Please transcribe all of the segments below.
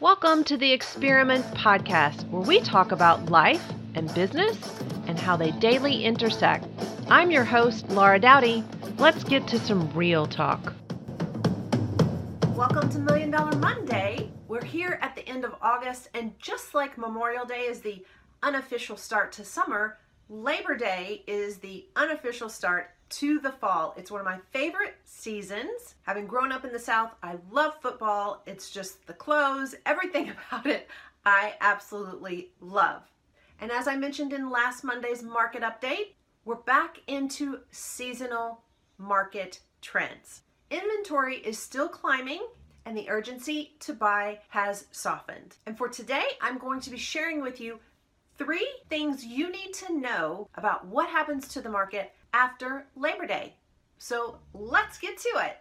Welcome to the Experiment Podcast, where we talk about life and business and how they daily intersect. I'm your host, Laura Doughty. Let's get to some real talk. Welcome to Million Dollar Monday. We're here at the end of August, and just like Memorial Day is the unofficial start to summer, Labor Day is the unofficial start to the fall. It's one of my favorite seasons. Having grown up in the South, I love football. It's just the clothes, everything about it, I absolutely love. And as I mentioned in last Monday's market update, we're back into seasonal market trends. Inventory is still climbing and the urgency to buy has softened. And for today, I'm going to be sharing with you 3 things you need to know about what happens to the market after Labor Day. So let's get to it.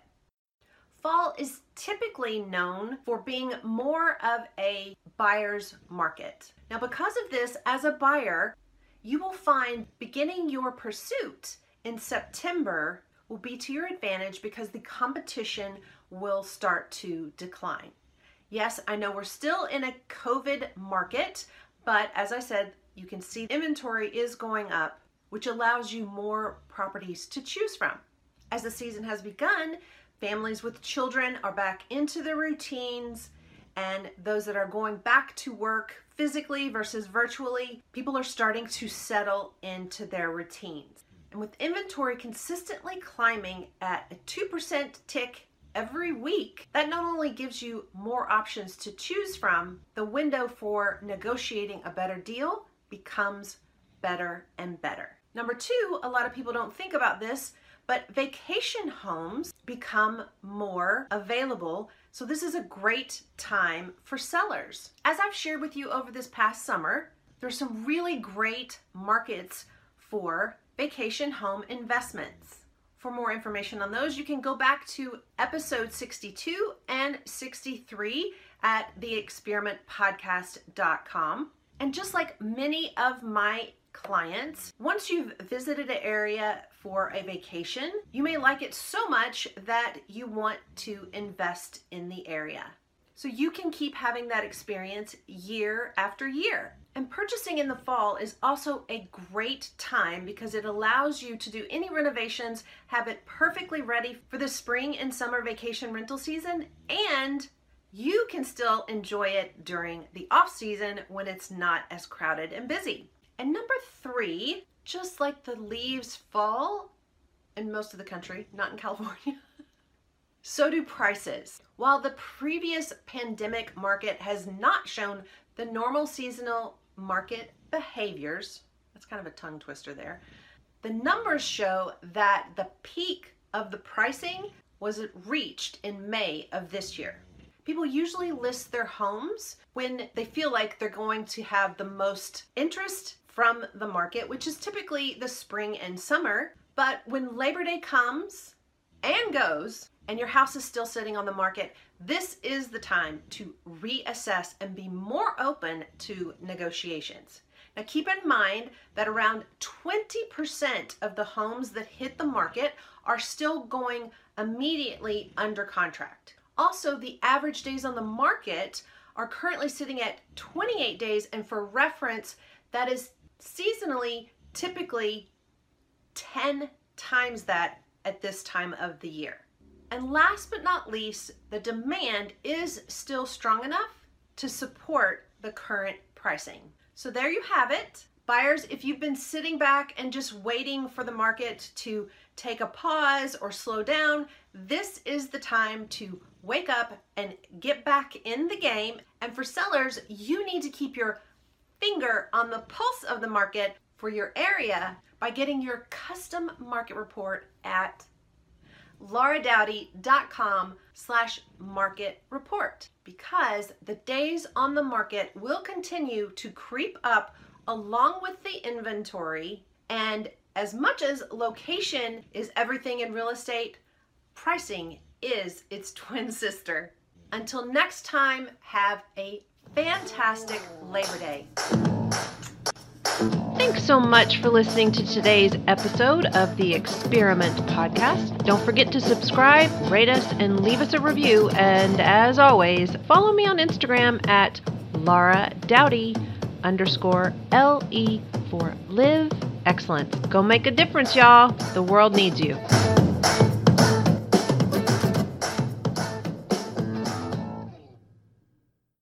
Fall is typically known for being more of a buyer's market. Now, because of this, as a buyer, you will find beginning your pursuit in September will be to your advantage because the competition will start to decline. Yes, I know we're still in a COVID market, but as I said, you can see inventory is going up, which allows you more properties to choose from. As the season has begun, families with children are back into their routines, and those that are going back to work physically versus virtually, people are starting to settle into their routines. And with inventory consistently climbing at a 2% tick every week, that not only gives you more options to choose from, the window for negotiating a better deal becomes better and better. Number 2, a lot of people don't think about this, but vacation homes become more available. So this is a great time for sellers. As I've shared with you over this past summer, there's some really great markets for vacation home investments. For more information on those, you can go back to episode 62 and 63 at TheExperimentPodcast.com. And just like many of my clients, once you've visited an area for a vacation, you may like it so much that you want to invest in the area. So you can keep having that experience year after year. And purchasing in the fall is also a great time because it allows you to do any renovations, have it perfectly ready for the spring and summer vacation rental season, and you can still enjoy it during the off season when it's not as crowded and busy. And number 3, just like the leaves fall in most of the country, not in California, so do prices. While the previous pandemic market has not shown the normal seasonal market behaviors, that's kind of a tongue twister there, the numbers show that the peak of the pricing was reached in May of this year. People usually list their homes when they feel like they're going to have the most interest from the market, which is typically the spring and summer. But when Labor Day comes and goes and your house is still sitting on the market, this is the time to reassess and be more open to negotiations. Now keep in mind that around 20% of the homes that hit the market are still going immediately under contract. Also, the average days on the market are currently sitting at 28 days, and for reference, that is seasonally, typically 10 times that at this time of the year. And last but not least, the demand is still strong enough to support the current pricing. So there you have it. Buyers, if you've been sitting back and just waiting for the market to take a pause or slow down, this is the time to wake up and get back in the game. And for sellers, you need to keep your finger on the pulse of the market for your area by getting your custom market report at lauradoughty.com/market report, because the days on the market will continue to creep up along with the inventory. And as much as location is everything in real estate, pricing is its twin sister. Until next time, have a fantastic Labor Day. Thanks so much for listening to today's episode of The Experiment Podcast. Don't forget to subscribe, rate us, and leave us a review. And as always, follow me on Instagram at LauraDoughty_LE for Live Excellence. Go make a difference, y'all. The world needs you.